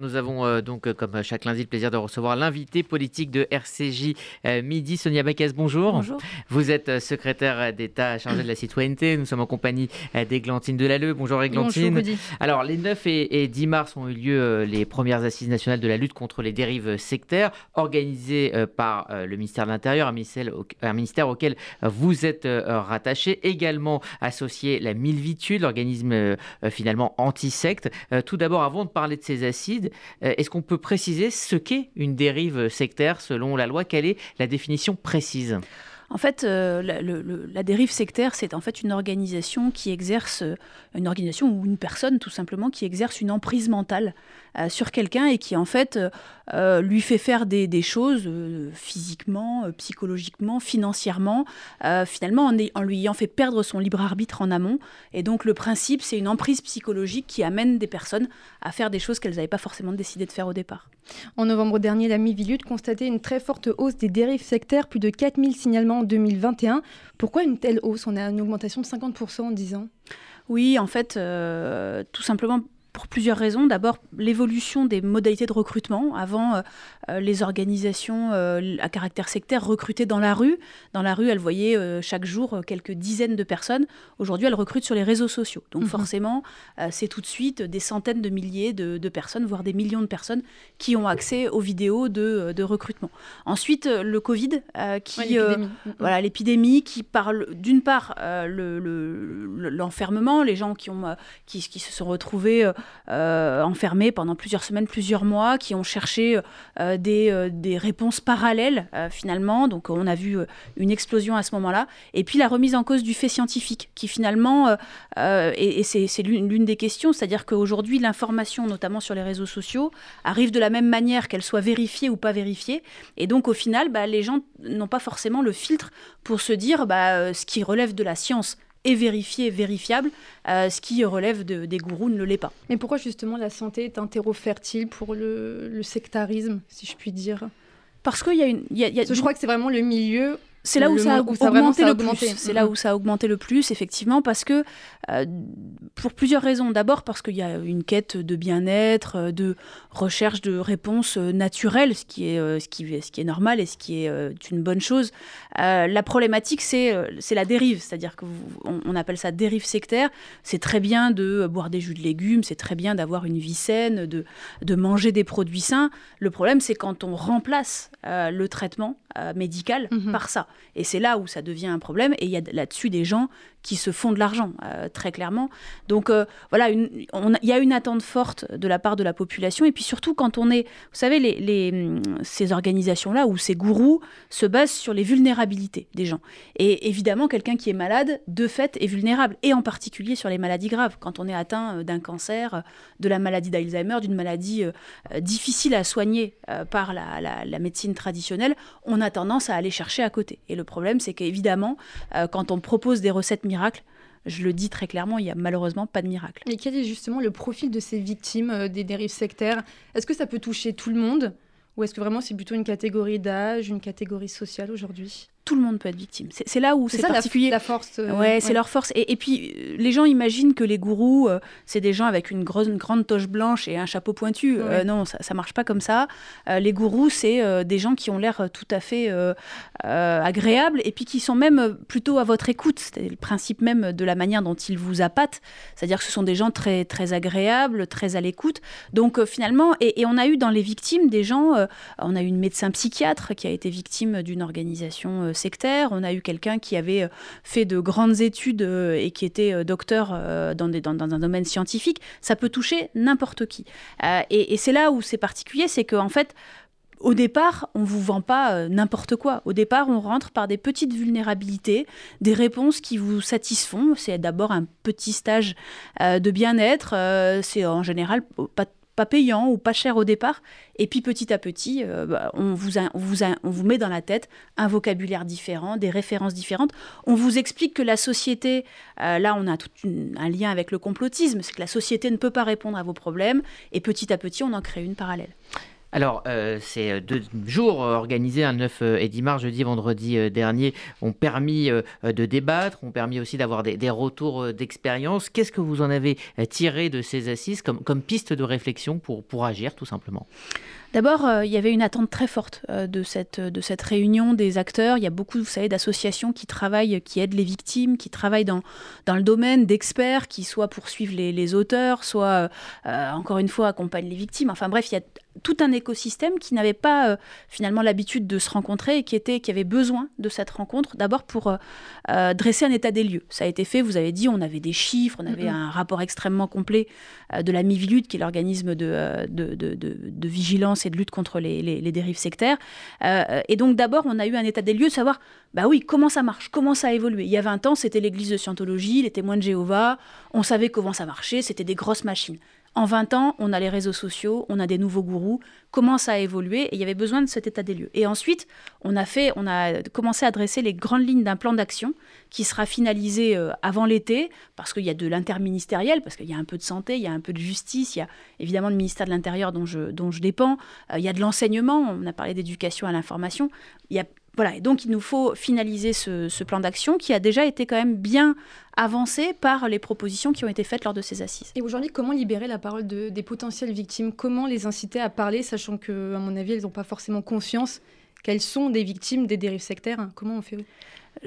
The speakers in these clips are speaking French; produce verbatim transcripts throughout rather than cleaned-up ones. Nous avons euh, donc, comme chaque lundi, le plaisir de recevoir l'invité politique de R C J euh, Midi, Sonia Backès, bonjour. Bonjour. Vous êtes secrétaire d'État chargée de la citoyenneté. Nous sommes en compagnie euh, d'Eglantine Delalleux. Bonjour Eglantine. Bonjour. Alors, les neuf et, et dix mars ont eu lieu euh, les premières assises nationales de la lutte contre les dérives sectaires, organisées euh, par euh, le ministère de l'Intérieur, un ministère, au, un ministère auquel euh, vous êtes euh, rattaché, également associé la Miviludes, l'organisme euh, finalement anti-secte. Euh, tout d'abord, avant de parler de ces assises, est-ce qu'on peut préciser ce qu'est une dérive sectaire selon la loi? Quelle est la définition précise? En fait, euh, la, le, la dérive sectaire, c'est en fait une organisation qui exerce, une organisation ou une personne tout simplement, qui exerce une emprise mentale euh, sur quelqu'un et qui en fait euh, lui fait faire des, des choses euh, physiquement, euh, psychologiquement, financièrement, euh, finalement en, en lui ayant fait perdre son libre arbitre en amont. Et donc le principe, c'est une emprise psychologique qui amène des personnes à faire des choses qu'elles n'avaient pas forcément décidé de faire au départ. En novembre dernier, la Miviludes constatait une très forte hausse des dérives sectaires, plus de quatre mille signalements en deux mille vingt et un. Pourquoi une telle hausse? On a une augmentation de cinquante pour cent en dix ans. Oui, en fait, euh, tout simplement pour plusieurs raisons. D'abord, l'évolution des modalités de recrutement. Avant, euh, les organisations euh, à caractère sectaire recrutaient dans la rue. Dans la rue, elles voyaient euh, chaque jour quelques dizaines de personnes. Aujourd'hui, elles recrutent sur les réseaux sociaux. Donc mmh. forcément, euh, c'est tout de suite des centaines de milliers de, de personnes, voire des millions de personnes qui ont accès aux vidéos de, de recrutement. Ensuite, le Covid, euh, qui, ouais, l'épidémie. Euh, mmh. voilà, l'épidémie qui parle d'une part euh, le, le, l'enfermement, les gens qui, ont, euh, qui, qui se sont retrouvés euh, Euh, enfermés pendant plusieurs semaines, plusieurs mois, qui ont cherché euh, des, euh, des réponses parallèles euh, finalement. Donc on a vu euh, une explosion à ce moment-là. Et puis la remise en cause du fait scientifique qui finalement, euh, euh, et, et c'est, c'est l'une, l'une des questions, c'est-à-dire qu'aujourd'hui l'information, notamment sur les réseaux sociaux, arrive de la même manière, qu'elle soit vérifiée ou pas vérifiée. Et donc au final, bah, les gens n'ont pas forcément le filtre pour se dire bah, ce qui relève de la science est vérifié, vérifiable, euh, ce qui relève de, des gourous ne le l'est pas. Mais pourquoi justement la santé est un terreau fertile pour le, le sectarisme, si je puis dire? Parce que y a une, y a, y a... je crois que c'est vraiment le milieu... C'est là où, le ça, a, où ça, vraiment, ça a augmenté le plus. C'est mmh. là où ça a augmenté le plus, effectivement, parce que euh, pour plusieurs raisons. D'abord parce qu'il y a une quête de bien-être, de recherche de réponses naturelles, ce qui est euh, ce qui ce qui est normal et ce qui est euh, une bonne chose. Euh, la problématique, c'est c'est la dérive, c'est-à-dire que vous, on, on appelle ça dérive sectaire. C'est très bien de boire des jus de légumes, c'est très bien d'avoir une vie saine, de de manger des produits sains. Le problème, c'est quand on remplace euh, le traitement euh, médical mmh. par ça. Et c'est là où ça devient un problème. Et il y a là-dessus des gens qui se font de l'argent, euh, très clairement. Donc euh, voilà, il y a une attente forte de la part de la population. Et puis surtout, quand on est... Vous savez, les, les, ces organisations-là, ou ces gourous, se basent sur les vulnérabilités des gens. Et évidemment, quelqu'un qui est malade, de fait, est vulnérable. Et en particulier sur les maladies graves. Quand on est atteint d'un cancer, de la maladie d'Alzheimer, d'une maladie euh, difficile à soigner euh, par la, la, la médecine traditionnelle, on a tendance à aller chercher à côté. Et le problème, c'est qu'évidemment, euh, quand on propose des recettes miracles, je le dis très clairement, il n'y a malheureusement pas de miracle. Mais quel est justement le profil de ces victimes euh, des dérives sectaires? Est-ce que ça peut toucher tout le monde? Ou est-ce que vraiment c'est plutôt une catégorie d'âge, une catégorie sociale aujourd'hui? Tout le monde peut être victime. C'est, c'est là où c'est, c'est ça, particulier. La force. Euh, ouais, ouais, c'est leur force. Et, et puis, les gens imaginent que les gourous, euh, c'est des gens avec une, grosse, une grande toche blanche et un chapeau pointu. Ouais. Euh, non, ça, ça marche pas comme ça. Euh, les gourous, c'est euh, des gens qui ont l'air tout à fait euh, euh, agréables et puis qui sont même plutôt à votre écoute. C'est le principe même de la manière dont ils vous appâtent. C'est-à-dire que ce sont des gens très, très agréables, très à l'écoute. Donc, euh, finalement, et, et on a eu dans les victimes des gens, euh, on a eu une médecin psychiatre qui a été victime d'une organisation euh, sectaire, on a eu quelqu'un qui avait fait de grandes études et qui était docteur dans, des, dans, dans un domaine scientifique, ça peut toucher n'importe qui. Euh, et, et c'est là où c'est particulier, c'est qu'en fait, au départ, on ne vous vend pas euh, n'importe quoi. Au départ, on rentre par des petites vulnérabilités, des réponses qui vous satisfont. C'est d'abord un petit stage euh, de bien-être, euh, c'est en général pas de pas payant ou pas cher au départ. Et puis, petit à petit, euh, bah, on, vous a, on, vous a, on vous met dans la tête un vocabulaire différent, des références différentes. On vous explique que la société... Euh, là, on a tout une, un lien avec le complotisme. C'est que la société ne peut pas répondre à vos problèmes. Et petit à petit, on en crée une parallèle. Alors, euh, ces deux jours organisés, le neuf et dix mars, jeudi, vendredi euh, dernier, ont permis euh, de débattre, ont permis aussi d'avoir des, des retours euh, d'expérience. Qu'est-ce que vous en avez tiré de ces assises comme, comme piste de réflexion pour, pour agir, tout simplement ? D'abord, euh, il y avait une attente très forte euh, de, cette, de cette réunion des acteurs. Il y a beaucoup, vous savez, d'associations qui travaillent, qui aident les victimes, qui travaillent dans, dans le domaine, d'experts qui soit poursuivent les, les auteurs, soit, euh, encore une fois, accompagnent les victimes. Enfin bref, il y a tout un écosystème qui n'avait pas euh, finalement l'habitude de se rencontrer et qui, était, qui avait besoin de cette rencontre, d'abord pour euh, dresser un état des lieux. Ça a été fait, vous avez dit, on avait des chiffres, on avait mm-hmm. un rapport extrêmement complet euh, de la Miviludes, qui est l'organisme de, euh, de, de, de, de vigilance et de lutte contre les, les, les dérives sectaires. Euh, et donc d'abord, on a eu un état des lieux de savoir, bah oui, comment ça marche, comment ça a évolué. Il y a vingt ans, c'était l'église de Scientologie, les témoins de Jéhovah, on savait comment ça marchait, c'était des grosses machines. En vingt ans, on a les réseaux sociaux, on a des nouveaux gourous, comment ça a évolué, et il y avait besoin de cet état des lieux. Et ensuite, on a, fait, on a commencé à dresser les grandes lignes d'un plan d'action qui sera finalisé avant l'été, parce qu'il y a de l'interministériel, parce qu'il y a un peu de santé, il y a un peu de justice, il y a évidemment le ministère de l'Intérieur dont je, dont je dépends, il y a de l'enseignement, on a parlé d'éducation à l'information, il y a... Voilà, et donc il nous faut finaliser ce, ce plan d'action qui a déjà été quand même bien avancé par les propositions qui ont été faites lors de ces assises. Et aujourd'hui, comment libérer la parole de, des potentielles victimes ? Comment les inciter à parler, sachant qu'à mon avis, elles n'ont pas forcément conscience qu'elles sont des victimes des dérives sectaires ? Comment on fait ?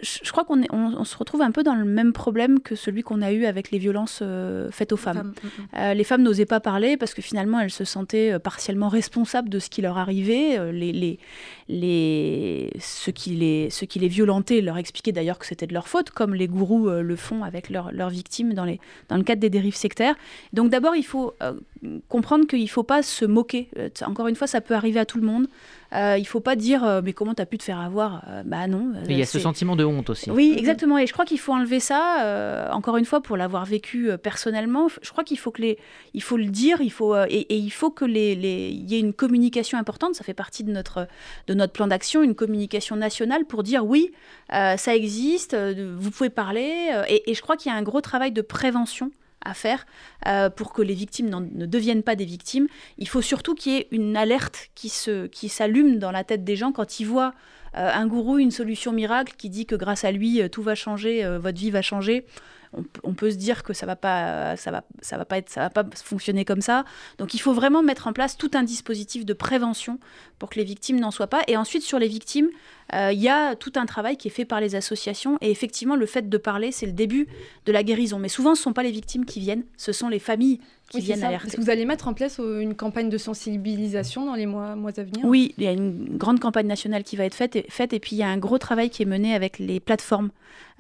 Je crois qu'on est, on, on se retrouve un peu dans le même problème que celui qu'on a eu avec les violences euh, faites aux les femmes. femmes. Euh, les femmes n'osaient pas parler parce que finalement, elles se sentaient partiellement responsables de ce qui leur arrivait. Euh, les, les, les, ceux, qui les, ceux qui les violentaient leur expliquaient d'ailleurs que c'était de leur faute, comme les gourous euh, le font avec leur, leurs victimes dans, les, dans le cadre des dérives sectaires. Donc d'abord, il faut euh, comprendre qu'il ne faut pas se moquer. Euh, encore une fois, ça peut arriver à tout le monde. Euh, il ne faut pas dire euh, « mais comment tu as pu te faire avoir euh, ?» Bah non. Il y a ce sentiment de... de honte aussi. Oui, exactement. Et je crois qu'il faut enlever ça, euh, encore une fois, pour l'avoir vécu euh, personnellement. Je crois qu'il faut, que les, il faut le dire, il faut, euh, et, et il faut qu'il les, les, y ait une communication importante. Ça fait partie de notre, de notre plan d'action, une communication nationale pour dire oui, euh, ça existe, euh, vous pouvez parler. Euh, et, et je crois qu'il y a un gros travail de prévention à faire euh, pour que les victimes ne deviennent pas des victimes. Il faut surtout qu'il y ait une alerte qui, se, qui s'allume dans la tête des gens quand ils voient euh, un gourou, une solution miracle qui dit que grâce à lui, euh, tout va changer, euh, votre vie va changer. On, on peut se dire que ça va pas, ça va, ça va pas être, ça va pas fonctionner comme ça. Donc il faut vraiment mettre en place tout un dispositif de prévention pour que les victimes n'en soient pas. Et ensuite, sur les victimes, euh, y a tout un travail qui est fait par les associations. Et effectivement, le fait de parler, c'est le début de la guérison. Mais souvent, ce ne sont pas les victimes qui viennent, ce sont les familles qui oui, viennent alerter. Parce que vous allez mettre en place une campagne de sensibilisation dans les mois, mois à venir ? Oui, il y a une grande campagne nationale qui va être faite. Et, faite, et puis, il y a un gros travail qui est mené avec les plateformes.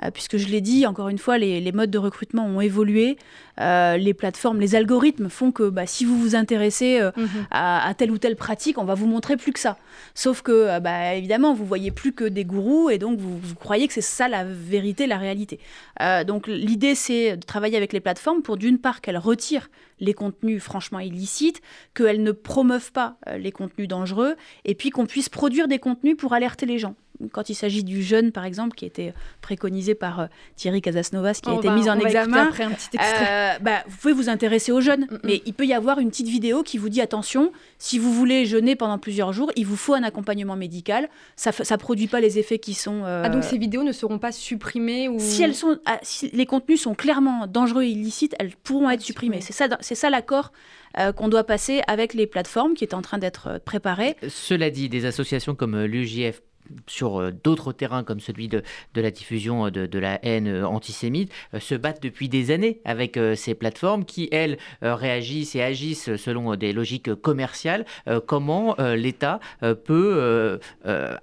Euh, puisque je l'ai dit, encore une fois, les, les modes de recrutement ont évolué. Euh, les plateformes, les algorithmes font que bah, si vous vous intéressez euh, mm-hmm. à, à telle ou telle pratique, on va vous montrer plus que ça. Sauf que, euh, bah, évidemment, vous ne voyez plus que des gourous et donc vous, vous croyez que c'est ça la vérité, la réalité. Euh, donc, l'idée, c'est de travailler avec les plateformes pour, d'une part, qu'elles retirent les contenus franchement illicites, qu'elles ne promeuvent pas euh, les contenus dangereux, et puis qu'on puisse produire des contenus pour alerter les gens. Quand il s'agit du jeûne, par exemple, qui a été préconisé par euh, Thierry Casasnovas, qui on a été va, mis en examen, après un petit extrait. Euh, bah, vous pouvez vous intéresser au jeûne, mm-hmm. mais il peut y avoir une petite vidéo qui vous dit attention, si vous voulez jeûner pendant plusieurs jours, il vous faut un accompagnement médical. Ça ne produit pas les effets qui sont. Euh... Ah donc ces vidéos ne seront pas supprimées ou... Si elles sont, ah, si les contenus sont clairement dangereux et illicites, elles pourront être supprimées. C'est ça, c'est ça l'accord. Euh, qu'on doit passer avec les plateformes qui est en train d'être préparée. Cela dit, des associations comme l'U J F sur d'autres terrains comme celui de, de la diffusion de, de la haine antisémite se battent depuis des années avec ces plateformes qui, elles, réagissent et agissent selon des logiques commerciales. Comment l'État peut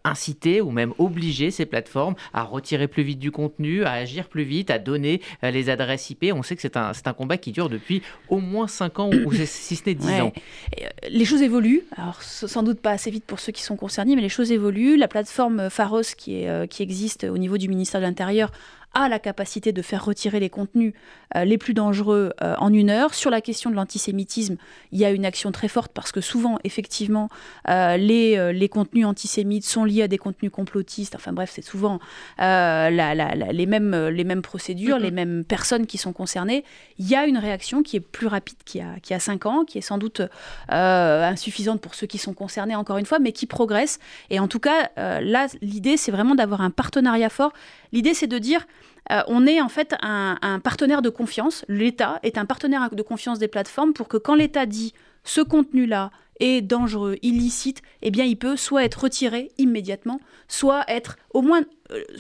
inciter ou même obliger ces plateformes à retirer plus vite du contenu, à agir plus vite, à donner les adresses I P ? On sait que c'est un, c'est un combat qui dure depuis au moins cinq ans ou si ce n'est dix ouais. ans. Les choses évoluent, alors sans doute pas assez vite pour ceux qui sont concernés, mais les choses évoluent. La plateforme La plateforme Pharos qui, est, qui existe au niveau du ministère de l'Intérieur a la capacité de faire retirer les contenus euh, les plus dangereux euh, en une heure. Sur la question de l'antisémitisme, il y a une action très forte parce que souvent, effectivement, euh, les, euh, les contenus antisémites sont liés à des contenus complotistes. Enfin bref, c'est souvent euh, la, la, la, les, mêmes, les mêmes procédures, mm-hmm. les mêmes personnes qui sont concernées. Il y a une réaction qui est plus rapide qu'il y a, qu'il y a cinq ans, qui est sans doute euh, insuffisante pour ceux qui sont concernés, encore une fois, mais qui progresse. Et en tout cas, euh, là, l'idée, c'est vraiment d'avoir un partenariat fort. L'idée, c'est de dire... Euh, on est en fait un, un partenaire de confiance. L'État est un partenaire de confiance des plateformes pour que quand l'État dit « ce contenu-là est dangereux, illicite », eh bien il peut soit être retiré immédiatement, soit être au moins...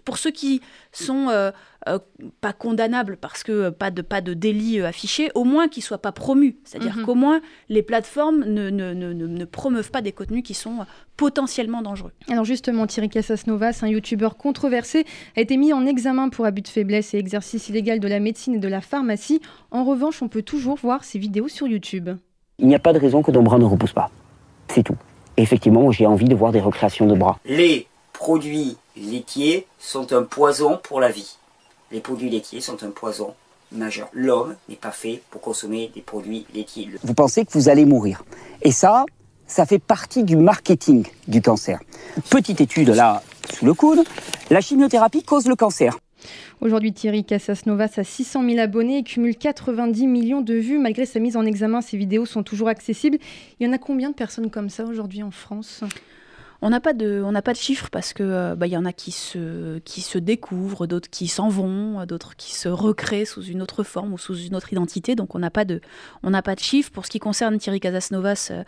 Pour ceux qui sont euh, euh, pas condamnables parce que euh, pas de, pas de délit euh, affiché, au moins qu'ils ne soient pas promus. C'est-à-dire mmh. qu'au moins les plateformes ne, ne, ne, ne promeuvent pas des contenus qui sont euh, potentiellement dangereux. Alors justement, Thierry Casasnovas, un youtubeur controversé, a été mis en examen pour abus de faiblesse et exercice illégal de la médecine et de la pharmacie. En revanche, on peut toujours voir ses vidéos sur YouTube. Il n'y a pas de raison que ton bras ne repousse pas. C'est tout. Et effectivement, j'ai envie de voir des recréations de bras. Les produits... laitiers sont un poison pour la vie. Les produits laitiers sont un poison majeur. L'homme n'est pas fait pour consommer des produits laitiers. Vous pensez que vous allez mourir. Et ça, ça fait partie du marketing du cancer. Petite étude là, sous le coude, la chimiothérapie cause le cancer. Aujourd'hui, Thierry Casasnovas a six cent mille abonnés et cumule quatre-vingt-dix millions de vues. Malgré sa mise en examen, ses vidéos sont toujours accessibles. Il y en a combien de personnes comme ça aujourd'hui en France ? On n'a pas de, on n'a pas de chiffres parce que bah, y en a qui se, qui se découvrent, d'autres qui s'en vont, d'autres qui se recréent sous une autre forme ou sous une autre identité. Donc on n'a pas de, on n'a pas de chiffres. Pour ce qui concerne Thierry Casasnovas, euh,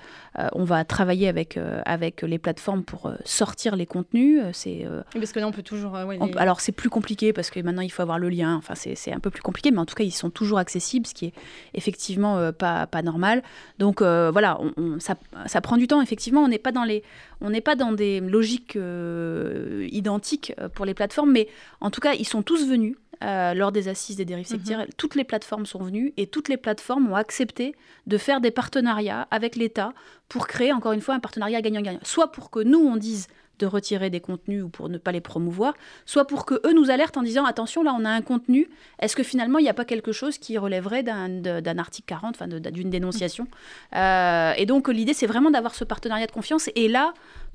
on va travailler avec, euh, avec les plateformes pour sortir les contenus. C'est, euh, parce que là on peut toujours... Euh, ouais, les... on, alors c'est plus compliqué parce que maintenant il faut avoir le lien. Enfin c'est, c'est un peu plus compliqué, mais en tout cas ils sont toujours accessibles, ce qui est effectivement euh, pas, pas normal. Donc euh, voilà, on, on, ça, ça prend du temps. Effectivement, on n'est pas dans les... On n'est pas dans des logiques euh, identiques pour les plateformes, mais en tout cas, ils sont tous venus euh, lors des assises des dérives sectaires. Mmh. Toutes les plateformes sont venues et toutes les plateformes ont accepté de faire des partenariats avec l'État pour créer, encore une fois, un partenariat gagnant-gagnant. Soit pour que nous, on dise de retirer des contenus ou pour ne pas les promouvoir, soit pour qu'eux nous alertent en disant « attention, là, on a un contenu, est-ce que finalement, il n'y a pas quelque chose qui relèverait d'un, d'un article quarante, enfin, de, d'une dénonciation mmh. ?» euh, Et donc, l'idée, c'est vraiment d'avoir ce partenariat de confiance. Et là,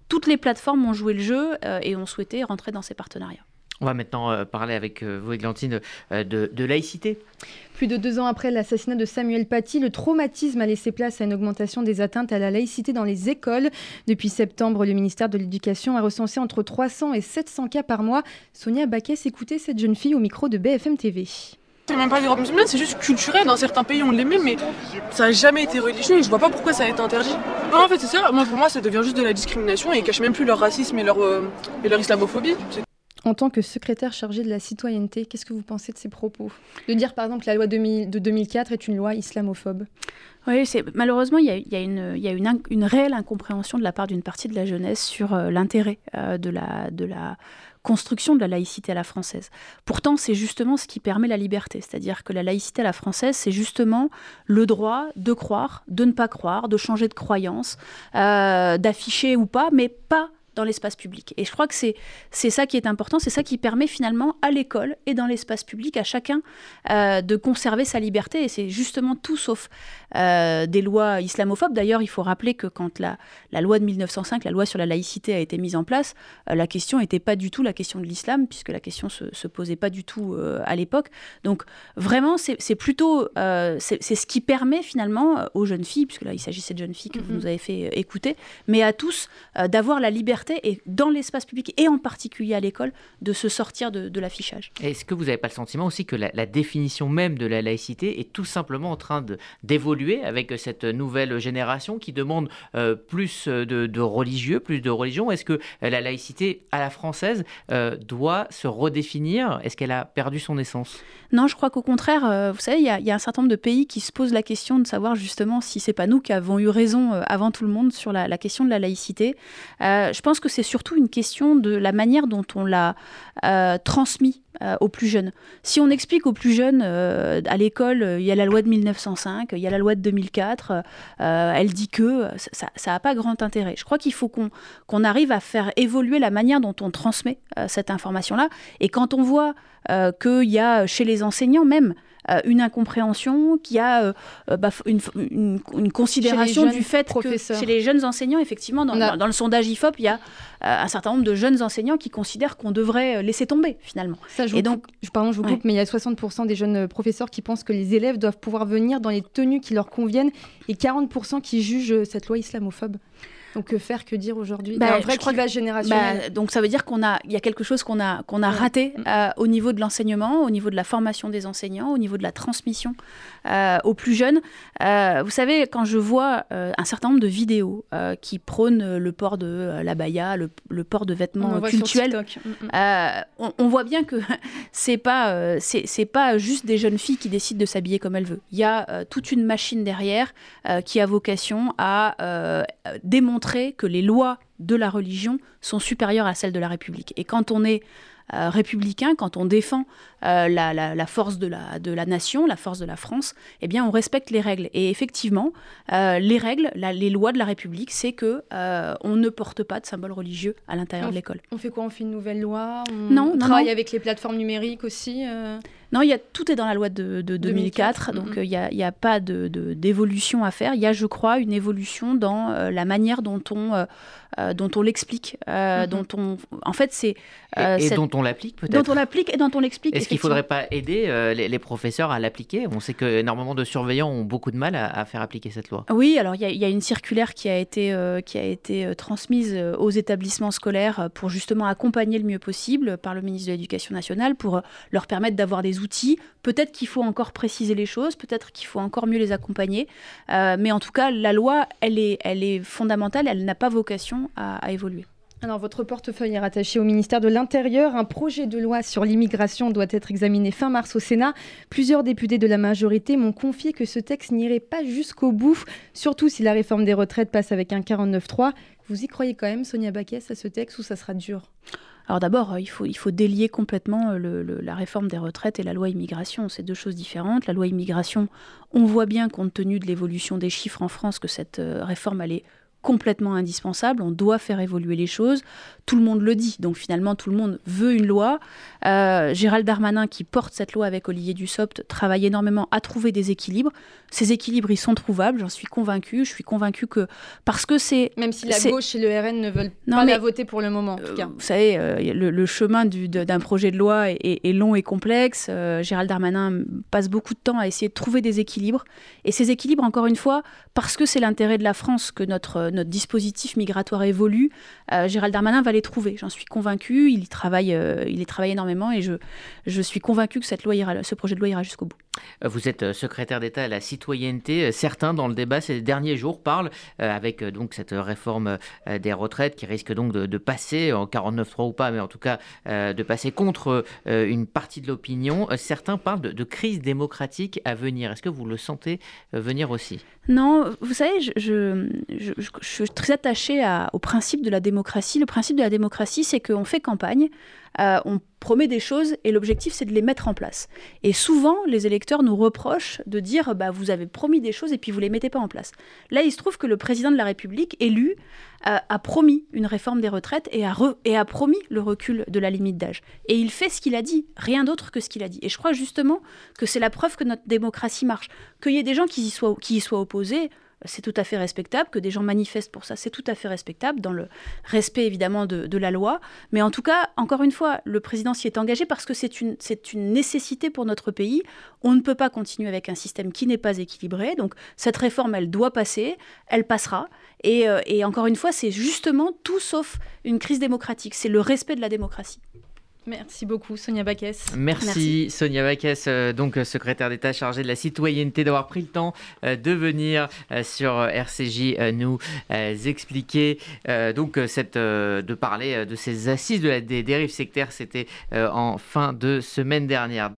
toutes les plateformes ont joué le jeu euh, et ont souhaité rentrer dans ces partenariats. On va maintenant euh, parler avec euh, vous, Eglantine, euh, de, de laïcité. Plus de deux ans après l'assassinat de Samuel Paty, le traumatisme a laissé place à une augmentation des atteintes à la laïcité dans les écoles. Depuis septembre, le ministère de l'Éducation a recensé entre trois cents et sept cents cas par mois. Sonia Backès écoutait cette jeune fille au micro de B F M T V. C'est même pas des robes musulmanes, c'est juste culturel. Dans certains pays, on l'aimait, mais ça n'a jamais été religieux et je vois pas pourquoi ça a été interdit. Non, en fait, c'est ça. Moi, pour moi, ça devient juste de la discrimination et ils cachent même plus leur racisme et leur, euh, et leur islamophobie. C'est... En tant que secrétaire chargée de la citoyenneté, qu'est-ce que vous pensez de ces propos ? De dire, par exemple, que la loi de deux mille quatre est une loi islamophobe ? Oui, c'est... malheureusement, il y a, y a, une, y a une, une réelle incompréhension de la part d'une partie de la jeunesse sur euh, l'intérêt euh, de la... De la... construction de la laïcité à la française. Pourtant, c'est justement ce qui permet la liberté. C'est-à-dire que la laïcité à la française, c'est justement le droit de croire, de ne pas croire, de changer de croyance, euh, d'afficher ou pas, mais pas dans l'espace public. Et je crois que c'est, c'est ça qui est important, c'est ça qui permet finalement à l'école et dans l'espace public à chacun euh, de conserver sa liberté. Et c'est justement tout sauf euh, des lois islamophobes. D'ailleurs, il faut rappeler que quand la, la loi de dix-neuf cent cinq, la loi sur la laïcité a été mise en place, euh, la question n'était pas du tout la question de l'islam, puisque la question se, se posait pas du tout euh, à l'époque. Donc vraiment, c'est, c'est plutôt... Euh, c'est, c'est ce qui permet finalement aux jeunes filles, puisque là, il s'agissait de jeunes filles que mm-hmm. vous nous avez fait écouter, mais à tous, euh, d'avoir la liberté et dans l'espace public, et en particulier à l'école, de se sortir de, de l'affichage. Est-ce que vous n'avez pas le sentiment aussi que la, la définition même de la laïcité est tout simplement en train de, d'évoluer avec cette nouvelle génération qui demande euh, plus de, de religieux, plus de religion ? Est-ce que la laïcité à la française euh, doit se redéfinir ? Est-ce qu'elle a perdu son essence ? Non, je crois qu'au contraire, euh, vous savez, il y, y a un certain nombre de pays qui se posent la question de savoir justement si ce n'est pas nous qui avons eu raison euh, avant tout le monde sur la, la question de la laïcité. Euh, je pense pense que c'est surtout une question de la manière dont on l'a euh, transmis euh, aux plus jeunes. Si on explique aux plus jeunes, euh, à l'école, euh, il y a la loi de mille neuf cent cinq, il y a la loi de deux mille quatre, euh, elle dit que ça n'a pas grand intérêt. Je crois qu'il faut qu'on, qu'on arrive à faire évoluer la manière dont on transmet euh, cette information-là. Et quand on voit euh, qu'il y a chez les enseignants même, Euh, une incompréhension, qui a euh, bah, une, une, une considération du fait professeurs. que chez les jeunes enseignants, effectivement, dans, dans, dans le sondage I F O P, il y a euh, un certain nombre de jeunes enseignants qui considèrent qu'on devrait laisser tomber, finalement. Ça, je Et donc, je, pardon, je vous coupe, ouais. mais il y a soixante pour cent des jeunes professeurs qui pensent que les élèves doivent pouvoir venir dans les tenues qui leur conviennent et quarante pour cent qui jugent cette loi islamophobe. Donc que faire, que dire aujourd'hui ? bah, Un vrai clivage générationnel. Bah, donc ça veut dire qu'on a, il y a quelque chose qu'on a, qu'on a ouais. raté euh, au niveau de l'enseignement, au niveau de la formation des enseignants, au niveau de la transmission euh, aux plus jeunes. Euh, vous savez, quand je vois euh, un certain nombre de vidéos euh, qui prônent le port de euh, l'abaya, le, le port de vêtements cultuels, euh, on, on voit bien que c'est pas, euh, c'est, c'est pas juste des jeunes filles qui décident de s'habiller comme elles veulent. Il y a euh, toute une machine derrière euh, qui a vocation à euh, démontrer que les lois de la religion sont supérieures à celles de la République. Et quand on est euh, républicain, quand on défend euh, la, la, la force de la, de la nation, la force de la France, eh bien on respecte les règles. Et effectivement, euh, les règles, la, les lois de la République, c'est que euh, on ne porte pas de symbole religieux à l'intérieur on, de l'école. On fait quoi ? On fait une nouvelle loi ? On, non, on non, travaille non. avec les plateformes numériques aussi euh... Non, il y a, tout est dans la loi de, de deux mille quatre, deux mille quatre, donc il mm-hmm. n'y a, a pas de, de, d'évolution à faire. Il y a, je crois, une évolution dans euh, la manière dont on, euh, dont on l'explique, euh, mm-hmm. dont on... En fait, c'est... Euh, et et cette... dont on l'applique, peut-être ? Dont on l'applique et dont on l'explique. Est-ce qu'il ne faudrait pas aider euh, les, les professeurs à l'appliquer ? On sait qu'énormément de surveillants ont beaucoup de mal à, à faire appliquer cette loi. Oui, alors il y, y a une circulaire qui a été, euh, qui a été transmise aux établissements scolaires pour justement accompagner le mieux possible par le ministre de l'Éducation nationale, pour leur permettre d'avoir des outils outils. Peut-être qu'il faut encore préciser les choses, peut-être qu'il faut encore mieux les accompagner. Euh, mais en tout cas, la loi, elle est, elle est fondamentale, elle n'a pas vocation à, à évoluer. Alors, votre portefeuille est rattaché au ministère de l'Intérieur. Un projet de loi sur l'immigration doit être examiné fin mars au Sénat. Plusieurs députés de la majorité m'ont confié que ce texte n'irait pas jusqu'au bout, surtout si la réforme des retraites passe avec un quarante-neuf trois. Vous y croyez quand même, Sonia Backès, à ce texte, ou ça sera dur ? Alors d'abord, il faut, il faut délier complètement le, le, la réforme des retraites et la loi immigration. C'est deux choses différentes. La loi immigration, on voit bien, compte tenu de l'évolution des chiffres en France, que cette réforme, elle est complètement indispensable. On doit faire évoluer les choses. Tout le monde le dit. Donc finalement, tout le monde veut une loi. Euh, Gérald Darmanin, qui porte cette loi avec Olivier Dussopt, travaille énormément à trouver des équilibres. Ces équilibres, ils sont trouvables. J'en suis convaincue. Je suis convaincue que... Parce que c'est... Même si la c'est... gauche et le R N ne veulent non, pas mais... la voter pour le moment, en tout cas. Euh, vous savez, euh, le, le chemin du, d'un projet de loi est, est, est long et complexe. Euh, Gérald Darmanin passe beaucoup de temps à essayer de trouver des équilibres. Et ces équilibres, encore une fois, parce que c'est l'intérêt de la France que notre... notre dispositif migratoire évolue, euh, Gérald Darmanin va les trouver. J'en suis convaincue, il y travaille, euh, il y travaille énormément et je, je suis convaincue que cette loi ira, ce projet de loi ira jusqu'au bout. Vous êtes secrétaire d'État à la citoyenneté. Certains dans le débat ces derniers jours parlent euh, avec euh, donc cette réforme euh, des retraites qui risque donc de, de passer, en quarante-neuf trois ou pas, mais en tout cas euh, de passer contre euh, une partie de l'opinion. Certains parlent de, de crise démocratique à venir. Est-ce que vous le sentez euh, venir aussi ? Non, vous savez, je, je, je, je Je suis très attachée à, au principe de la démocratie. Le principe de la démocratie, c'est qu'on fait campagne, euh, on promet des choses et l'objectif, c'est de les mettre en place. Et souvent, les électeurs nous reprochent de dire bah, « vous avez promis des choses et puis vous ne les mettez pas en place ». Là, il se trouve que le président de la République, élu, euh, a promis une réforme des retraites et a, re, et a promis le recul de la limite d'âge. Et il fait ce qu'il a dit, rien d'autre que ce qu'il a dit. Et je crois justement que c'est la preuve que notre démocratie marche. Qu'il y ait des gens qui y soient, qui y soient opposés, c'est tout à fait respectable, que des gens manifestent pour ça, c'est tout à fait respectable, dans le respect évidemment de, de la loi. Mais en tout cas, encore une fois, le président s'y est engagé parce que c'est une, c'est une nécessité pour notre pays. On ne peut pas continuer avec un système qui n'est pas équilibré. Donc cette réforme, elle doit passer, elle passera. Et, et encore une fois, c'est justement tout sauf une crise démocratique, c'est le respect de la démocratie. Merci beaucoup, Sonia Backès. Merci, Merci. Sonia Backès, euh, donc secrétaire d'État chargée de la citoyenneté, d'avoir pris le temps euh, de venir euh, sur R C J euh, nous euh, expliquer, euh, donc cette, euh, de parler euh, de ces assises de la, des dérives sectaires. C'était euh, en fin de semaine dernière.